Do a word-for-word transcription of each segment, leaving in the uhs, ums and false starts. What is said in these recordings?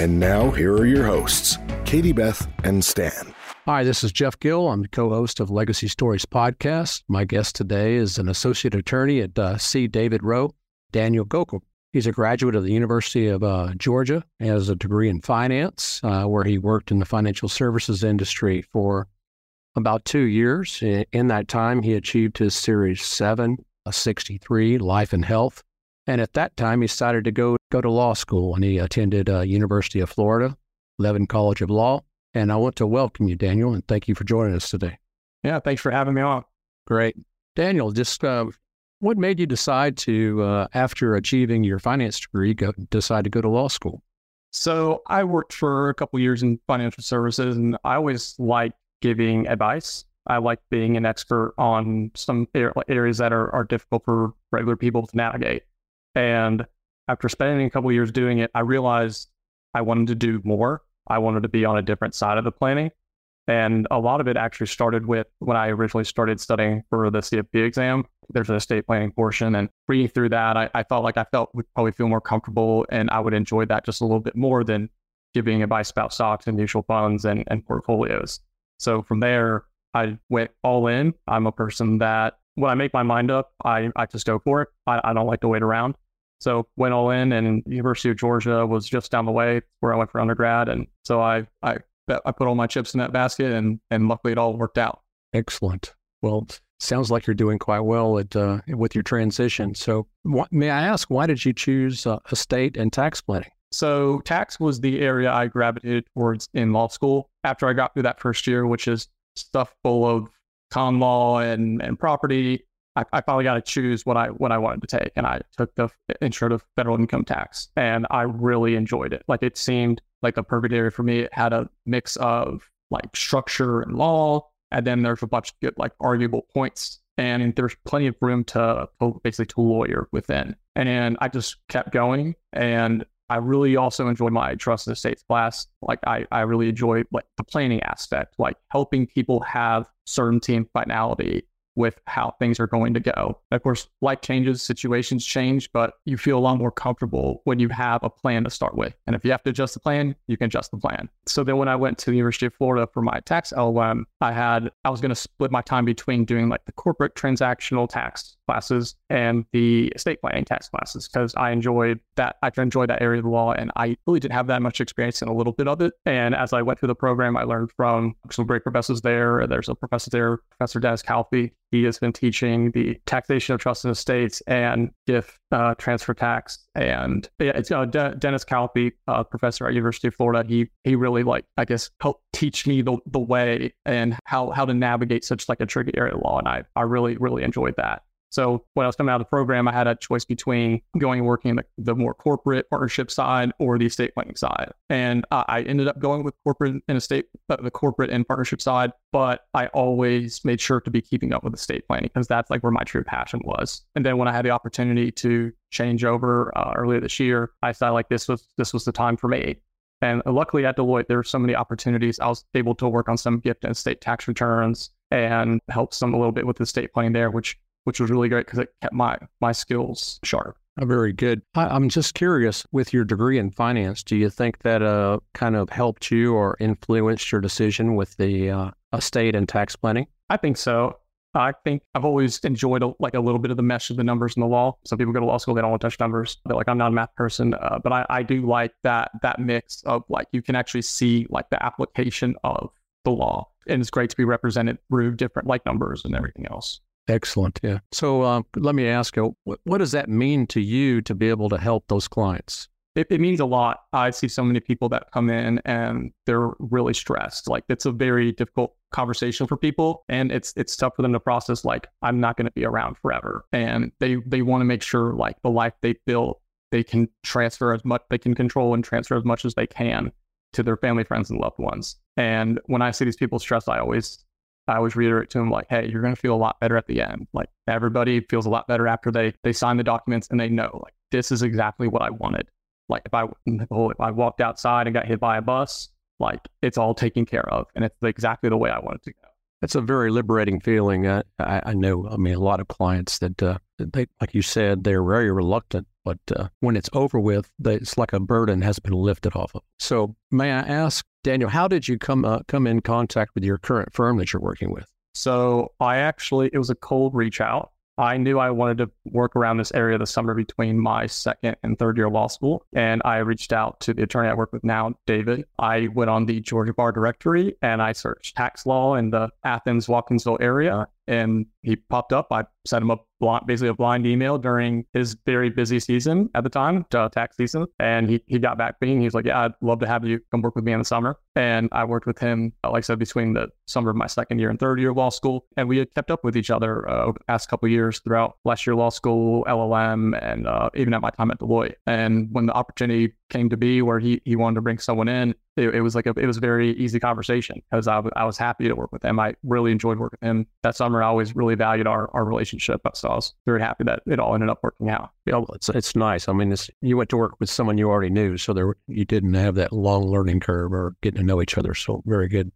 And now, here are your hosts, Katie Beth and Stan. Hi, this is Jeff Gill. I'm the co-host of Legacy Stories Podcast. My guest today is an associate attorney at uh, C. David Rowe, Daniel Goeckel. He's a graduate of the University of uh, Georgia, has a degree in finance, uh, where he worked in the financial services industry for about two years. In that time, he achieved his Series seven, a sixty-three, Life and Health. And at that time, he decided to go go to law school, and he attended uh, University of Florida Levin College of Law. And I want to welcome you, Daniel, and thank you for joining us today. Yeah, thanks for having me on. Great. Daniel, just uh, what made you decide to, uh, after achieving your finance degree, go, decide to go to law school? So I worked for a couple years in financial services, and I always liked giving advice. I like being an expert on some areas that are, are difficult for regular people to navigate. And after spending a couple of years doing it, I realized I wanted to do more. I wanted to be on a different side of the planning. And a lot of it actually started with when I originally started studying for the C F P exam. There's an estate planning portion. And reading through that, I, I felt like I felt would probably feel more comfortable, and I would enjoy that just a little bit more than giving advice about stocks and mutual funds and, and portfolios. So from there, I went all in. I'm a person that when I make my mind up, I, I just go for it. I, I don't like to wait around. So went all in, and University of Georgia was just down the way where I went for undergrad. And so I I, I put all my chips in that basket, and, and luckily it all worked out. Excellent. Well, sounds like you're doing quite well at uh, with your transition. So what, may I ask, why did you choose uh, estate and tax planning? So tax was the area I gravitated towards in law school after I got through that first year, which is stuff full of common law and, and property. I, I finally got to choose what I what I wanted to take, and I took the intro to federal income tax, and I really enjoyed it. Like, it seemed like a perfect area for me. It had a mix of like structure and law, and then there's a bunch of good like arguable points, and there's plenty of room to basically to lawyer within. And then I just kept going, and I really also enjoyed my trust and estates class. Like, I, I really enjoy like the planning aspect, like helping people have certainty and finality with how things are going to go. Of course, life changes, situations change, but you feel a lot more comfortable when you have a plan to start with. And if you have to adjust the plan, you can adjust the plan. So then when I went to the University of Florida for my tax L L M, I had, I was going to split my time between doing like the corporate transactional tax classes and the estate planning tax classes, because I enjoyed that. I enjoyed that area of the law, and I really didn't have that much experience in a little bit of it. And as I went through the program, I learned from some great professors there. There's a professor there, Professor Dennis Calfee. He has been teaching the taxation of trust and estates and gift uh, transfer tax. And yeah, it's uh, De- Dennis Calfee, uh, professor at University of Florida. He he really like, I guess, helped teach me the, the way and how, how to navigate such like a tricky area of law. And I, I really, really enjoyed that. So when I was coming out of the program, I had a choice between going and working in the, the more corporate partnership side or the estate planning side. And uh, I ended up going with corporate and estate, uh, the corporate and partnership side, but I always made sure to be keeping up with estate planning, because that's like where my true passion was. And then when I had the opportunity to change over uh, earlier this year, I thought like this was, this was the time for me. And luckily at Deloitte, there were so many opportunities. I was able to work on some gift and estate tax returns and help some a little bit with estate planning there, which which was really great because it kept my my skills sharp. Oh, very good. I, I'm just curious, with your degree in finance, do you think that uh, kind of helped you or influenced your decision with the uh, estate and tax planning? I think so. I think I've always enjoyed a, like a little bit of the mesh of the numbers in the law. Some people go to law school, they don't want to touch numbers. They're like, I'm not a math person, uh, but I, I do like that that mix of like, you can actually see like the application of the law. And it's great to be represented through different like numbers and everything else. Excellent. Yeah. So uh, let me ask you, what, what does that mean to you to be able to help those clients? It, it means a lot. I see so many people that come in and they're really stressed. Like, it's a very difficult conversation for people, and it's it's tough for them to process. Like, I'm not going to be around forever, and they they want to make sure like the life they built, they can transfer as much, they can control and transfer as much as they can. to their family, friends, and loved ones. And when I see these people stressed, I always, I always reiterate to them, like, hey, you're going to feel a lot better at the end. Like, everybody feels a lot better after they, they sign the documents and they know, like, this is exactly what I wanted. Like, if I, if I walked outside and got hit by a bus, like, it's all taken care of. And it's exactly the way I wanted to go. That's a very liberating feeling. I, I, I know, I mean, a lot of clients that, uh, they, like you said, they're very reluctant, but uh, when it's over with, they, it's like a burden has been lifted off of. So may I ask, Daniel, how did you come uh, come in contact with your current firm that you're working with? So I actually, it was a cold reach out. I knew I wanted to work around this area the summer between my second and third year of law school. And I reached out to the attorney I work with now, David. I went on the Georgia Bar Directory and I searched tax law in the Athens, Watkinsville area. And he popped up. I sent him a blind, basically a blind email during his very busy season at the time, uh, tax season. And he, he got back to me and he's like, yeah, I'd love to have you come work with me in the summer. And I worked with him, like I said, between the summer of my second year and third year of law school. And we had kept up with each other uh, over the past couple of years throughout last year law school, L L M, and uh, even at my time at Deloitte. And when the opportunity came to be where he, he wanted to bring someone in, It, it was like a, it was a very easy conversation because I, w- I was happy to work with him. I really enjoyed working with him. That summer, I always really valued our, our relationship. So I was very happy that it all ended up working out. Yeah, it's it's nice. I mean, it's, you went to work with someone you already knew, so there you didn't have that long learning curve or getting to know each other. So very good.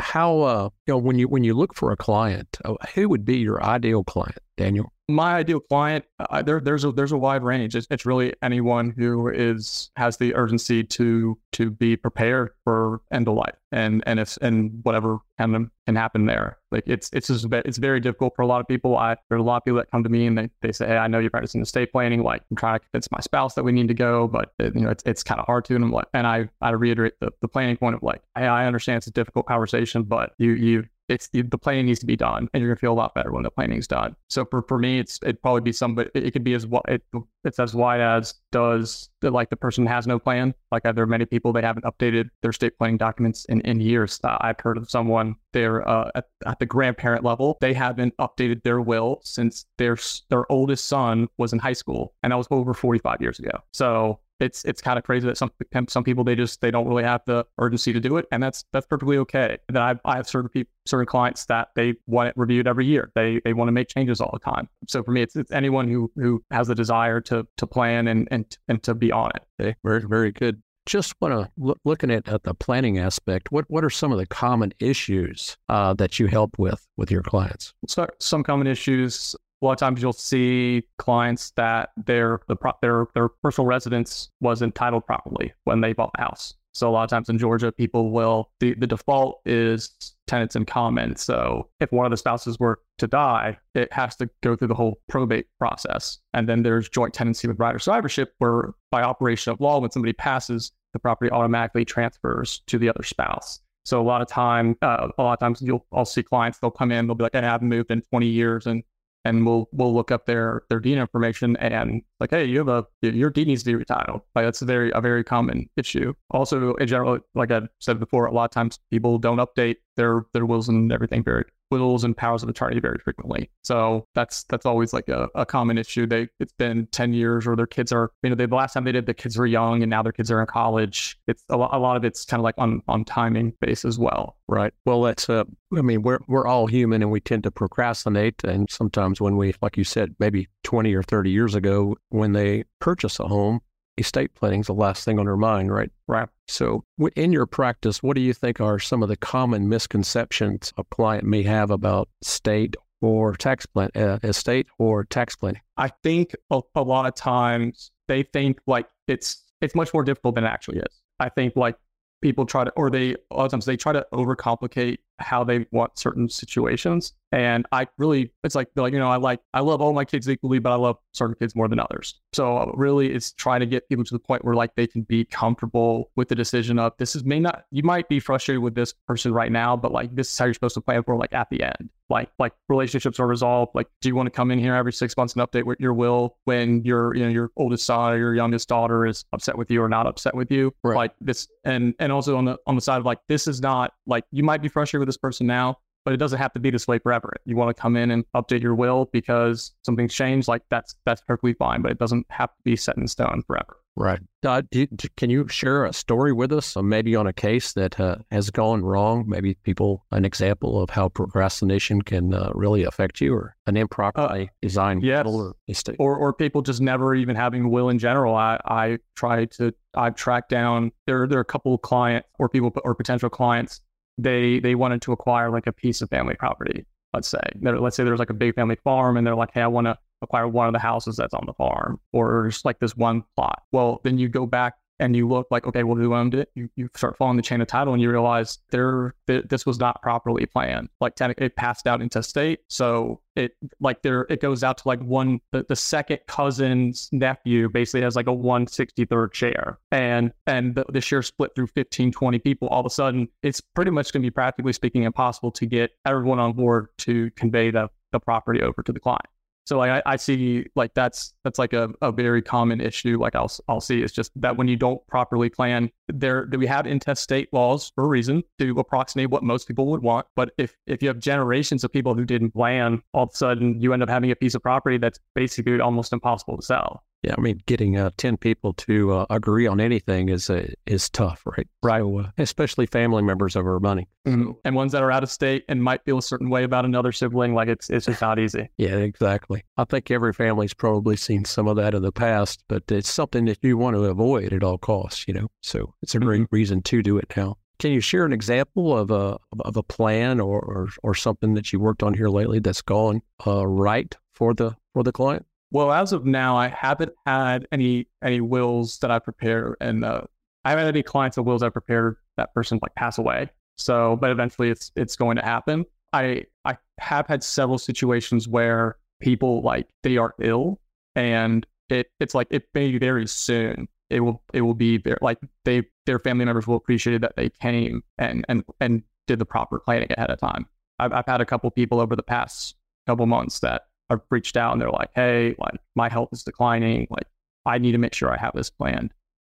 How uh, you know, when you when you look for a client, who would be your ideal client, Daniel? My ideal client, uh, there, there's a there's a wide range. It's, it's really anyone who is has the urgency to to be prepared for end of life and and if and whatever can can happen there. Like it's it's just it's very difficult for a lot of people. I there are a lot of people that come to me and they, they say, hey, I know you're practicing estate planning. Like I'm trying to convince my spouse that we need to go, but it, you know it's it's kind of hard to. And I'm like, and I I reiterate the the planning point of like, hey, I understand it's a difficult conversation, but you you. It's the planning needs to be done, and you're gonna feel a lot better when the planning is done. So for, for me, it's it'd probably be some, but it, it could be as it, it's as wide as does the, like the person has no plan. Like there are many people they haven't updated their estate planning documents in, in years. Uh, I've heard of someone they're uh, at, at the grandparent level they haven't updated their will since their their oldest son was in high school, and that was over forty-five years ago. So. It's it's kind of crazy that some some people they just they don't really have the urgency to do it, and that's that's perfectly okay. That I I have certain people certain clients that they want it reviewed every year. They they want to make changes all the time. So for me, it's, it's anyone who who has the desire to to plan and and and to be on it. Okay, very very good. Just want to look, looking at, at the planning aspect. What what are some of the common issues uh, that you help with with your clients? So some common issues. A lot of times you'll see clients that their the pro- their their personal residence wasn't titled properly when they bought the house. So a lot of times in Georgia, people will, the, the default is tenants in common. So if one of the spouses were to die, it has to go through the whole probate process. And then there's joint tenancy with right of survivorship, where by operation of law, when somebody passes, the property automatically transfers to the other spouse. So a lot of time, uh, a lot of times you'll I'll see clients, they'll come in, they'll be like, I haven't moved in twenty years. And And we'll we'll look up their their deed information and like, hey, you have a your deed needs to be retitled. Like that's a very a very common issue. Also, in general, like I said before, a lot of times people don't update their their wills and everything very wills and powers of attorney very frequently. So that's that's always like a, a common issue. They it's been ten years, or their kids are you know they the last time they did the kids were young, and now their kids are in college. It's a lot a lot of it's kind of like on on timing base as well. Right. Well, that's uh, I mean, we're we're all human, and we tend to procrastinate. And sometimes when we, like you said, maybe twenty or thirty years ago, when they purchase a home, estate planning is the last thing on their mind, right? Right. So in your practice, what do you think are some of the common misconceptions a client may have about estate or tax plan, uh, estate or tax planning? I think a, a lot of times they think like it's it's much more difficult than it actually is. I think like people try to, or they a lot of times they try to overcomplicate how they want certain situations. And I really, it's like, like, you know, I like, I love all my kids equally, but I love certain kids more than others. So really it's trying to get people to the point where like they can be comfortable with the decision of this is may not, you might be frustrated with this person right now, but like, this is how you're supposed to plan for like at the end, like, like relationships are resolved. Like, do you want to come in here every six months and update your will when your, you know, your oldest son or your youngest daughter is upset with you or not upset with you? Right. Like this. And, and also on the, on the side of like, this is not like, you might be frustrated with this person now, but it doesn't have to be this way forever. You want to come in and update your will because something's changed, like that's that's perfectly fine, but it doesn't have to be set in stone forever. Right. Uh, do, can you share a story with us, maybe on a case that uh, has gone wrong? Maybe people, an example of how procrastination can uh, really affect you, or an improperly uh, designed yes. or mistake, or or people just never even having will in general. I I try to I've tracked down there there are a couple of clients or people or potential clients. They they wanted to acquire like a piece of family property. Let's say they're, let's say there's like a big family farm, and they're like, hey, I want to acquire one of the houses that's on the farm, or just like this one plot. Well, then you go back and you look like, okay, well, who owned it? You, you start following the chain of title and you realize there th- this was not properly planned. Like it passed out intestate, so it like there it goes out to like one the, the second cousin's nephew basically has like a one sixty-third share, and and the, the share split through fifteen, twenty people. All of a sudden, it's pretty much going to be practically speaking impossible to get everyone on board to convey the the property over to the client. So like I, I see like that's that's like a, a very common issue. Like I'll I'll see it's just that when you don't properly plan, there do we have intestate laws for a reason to approximate what most people would want. But if if you have generations of people who didn't plan, all of a sudden you end up having a piece of property that's basically almost impossible to sell. Yeah, I mean, getting uh, ten people to uh, agree on anything is uh, is tough, right? Right. So, uh, especially family members over money. Mm-hmm. And ones that are out of state and might feel a certain way about another sibling, like it's it's just not easy. Yeah, exactly. I think every family's probably seen some of that in the past, but it's something that you want to avoid at all costs, you know? So it's a great mm-hmm. reason to do it now. Can you share an example of a of a plan or, or, or something that you worked on here lately that's gone uh, right for the for the client? Well, as of now, I haven't had any any wills that I prepare, and uh, I haven't had any clients of wills I prepared that person like pass away. So, but eventually, it's it's going to happen. I I have had several situations where people like they are ill, and it it's like it may be very soon. It will it will be very, like they their family members will appreciate that they came and and and did the proper planning ahead of time. I've I've had a couple people over the past couple months that I've reached out and they're like, hey, like my health is declining. Like I need to make sure I have this planned.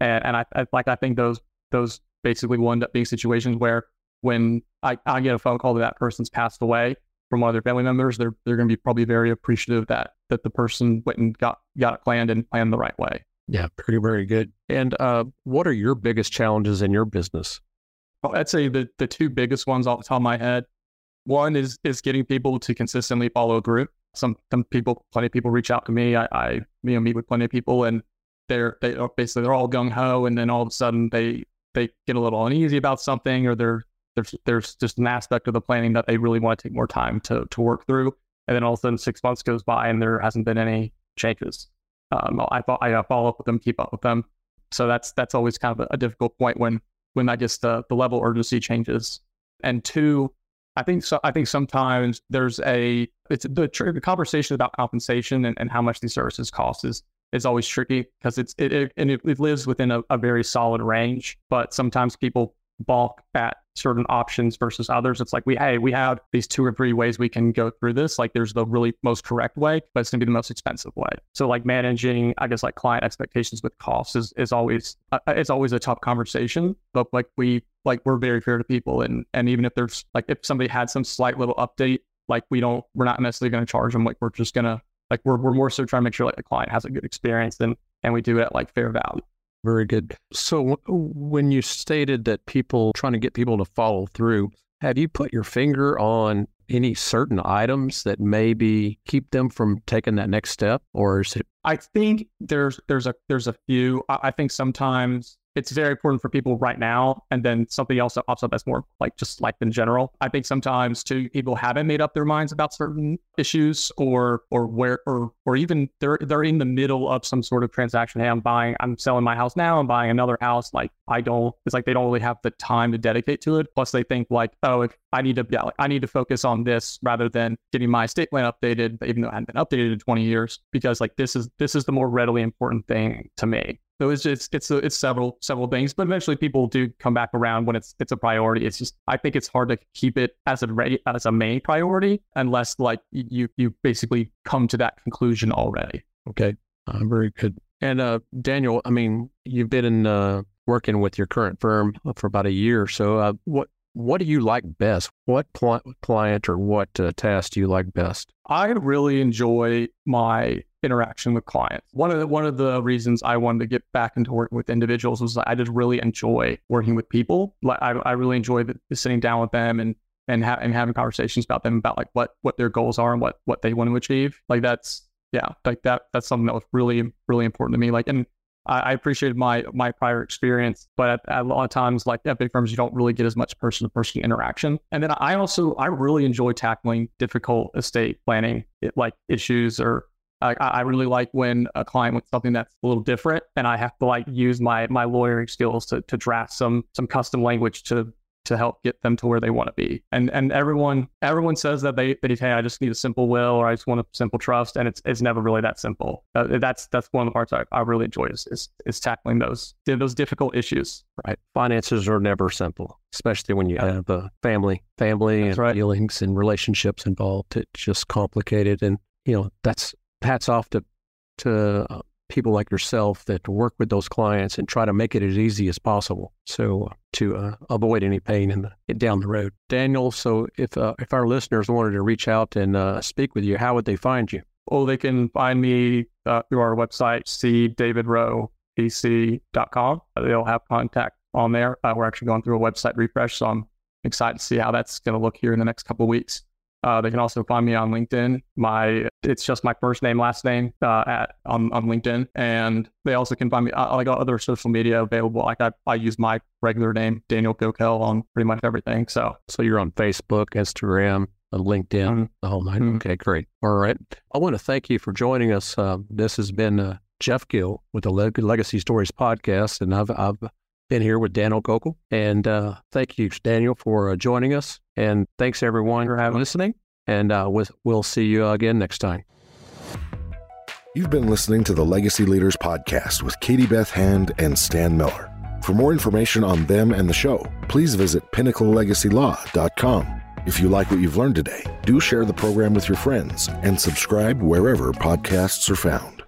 And and I, I like I think those those basically will end up being situations where when I, I get a phone call that that person's passed away from one of their family members, they're they're going to be probably very appreciative that that the person went and got got it planned and planned the right way. Yeah, pretty very good. And uh, what are your biggest challenges in your business? Well, I'd say the the two biggest ones off the top of my head. One is is getting people to consistently follow through. Some some people, plenty of people reach out to me. I, I you know, meet with plenty of people, and they're they are basically they're all gung ho, and then all of a sudden they they get a little uneasy about something, or there there's there's just an aspect of the planning that they really want to take more time to to work through, and then all of a sudden six months goes by and there hasn't been any changes. Um, I I follow up with them, keep up with them, so that's that's always kind of a, a difficult point when when I guess the the level of urgency changes. And two, I think so. I think sometimes there's a it's the, the conversation about compensation and, and how much these services cost is is always tricky because it's it, it and it, it lives within a, a very solid range. But sometimes people balk at certain options versus others. It's like we hey we have these two or three ways we can go through this. Like there's the really most correct way, but it's going to be the most expensive way. So like managing, I guess like client expectations with costs is is always uh, it's always a tough conversation. But like we. Like we're very fair to people, and and even if there's like if somebody had some slight little update, like we don't we're not necessarily going to charge them. Like we're just gonna like we're we're more so trying to make sure like the client has a good experience, and and we do it at like fair value. Very good. So w- when you stated that people trying to get people to follow through, have you put your finger on any certain items that maybe keep them from taking that next step, or is it? I think there's there's a there's a few. I, I think sometimes. It's very important for people right now, and then something else that pops up that's more like just life in general. I think sometimes too, people haven't made up their minds about certain issues, or or where, or or even they're they're in the middle of some sort of transaction. Hey, I'm buying, I'm selling my house now, I'm buying another house. Like I don't, it's like they don't really have the time to dedicate to it. Plus, they think like, oh, if I need to, yeah, like, I need to focus on this rather than getting my estate plan updated, even though I hadn't been updated in twenty years, because like this is this is the more readily important thing to me. So it's just, it's it's several several things, but eventually people do come back around when it's it's a priority. It's just I think it's hard to keep it as a as a main priority unless like you you basically come to that conclusion already. Okay, uh, very good. And uh, Daniel, I mean, you've been in, uh, working with your current firm for about a year or so. Uh, what what do you like best? What pl- client or what uh, task do you like best? I really enjoy my interaction with clients. One of the, one of the reasons I wanted to get back into working with individuals was I just really enjoy working with people. Like I, I really enjoy the, the sitting down with them and and, ha- and having conversations about them about like what what their goals are and what what they want to achieve. Like that's yeah, like that that's something that was really really important to me. Like and I, I appreciated my my prior experience, but at, at a lot of times like at big firms you don't really get as much person to person interaction. And then I also I really enjoy tackling difficult estate planning like issues or. I, I really like when a client wants something that's a little different and I have to like use my my lawyering skills to to draft some some custom language to to help get them to where they want to be. And and everyone everyone says that they that hey, I just need a simple will or I just want a simple trust, and it's it's never really that simple. Uh, that's that's one of the parts I, I really enjoy is, is is tackling those those difficult issues. Right. Finances are never simple, especially when you yeah. have a family family that's and right. dealings and relationships involved. It's just complicated, and you know that's. Hats off to to uh, people like yourself that work with those clients and try to make it as easy as possible, so uh, to uh, avoid any pain in the down the road. Daniel, so if uh, if our listeners wanted to reach out and uh, speak with you, how would they find you? Oh, they can find me uh, through our website, c david rowe p c dot com. They'll have contact on there. Uh, we're actually going through a website refresh, so I'm excited to see how that's going to look here in the next couple of weeks. Uh, they can also find me on LinkedIn. My it's just my first name, last name uh, at on, on LinkedIn, and they also can find me. I, I got other social media available. Like I, I use my regular name, Daniel Goeckel, on pretty much everything. So, so you're on Facebook, Instagram, LinkedIn, mm-hmm. the whole night. Mm-hmm. Okay, great. All right, I want to thank you for joining us. Uh, this has been uh, Jeff Gill with the Leg- Legacy Stories Podcast, and I've I've been here with Daniel Goeckel, and uh, thank you, Daniel, for uh, joining us. And thanks, everyone, for having listening. And uh, we'll see you again next time. You've been listening to the Legacy Leaders Podcast with Katie Beth Hand and Stan Miller. For more information on them and the show, please visit Pinnacle Legacy Law dot com. If you like what you've learned today, do share the program with your friends and subscribe wherever podcasts are found.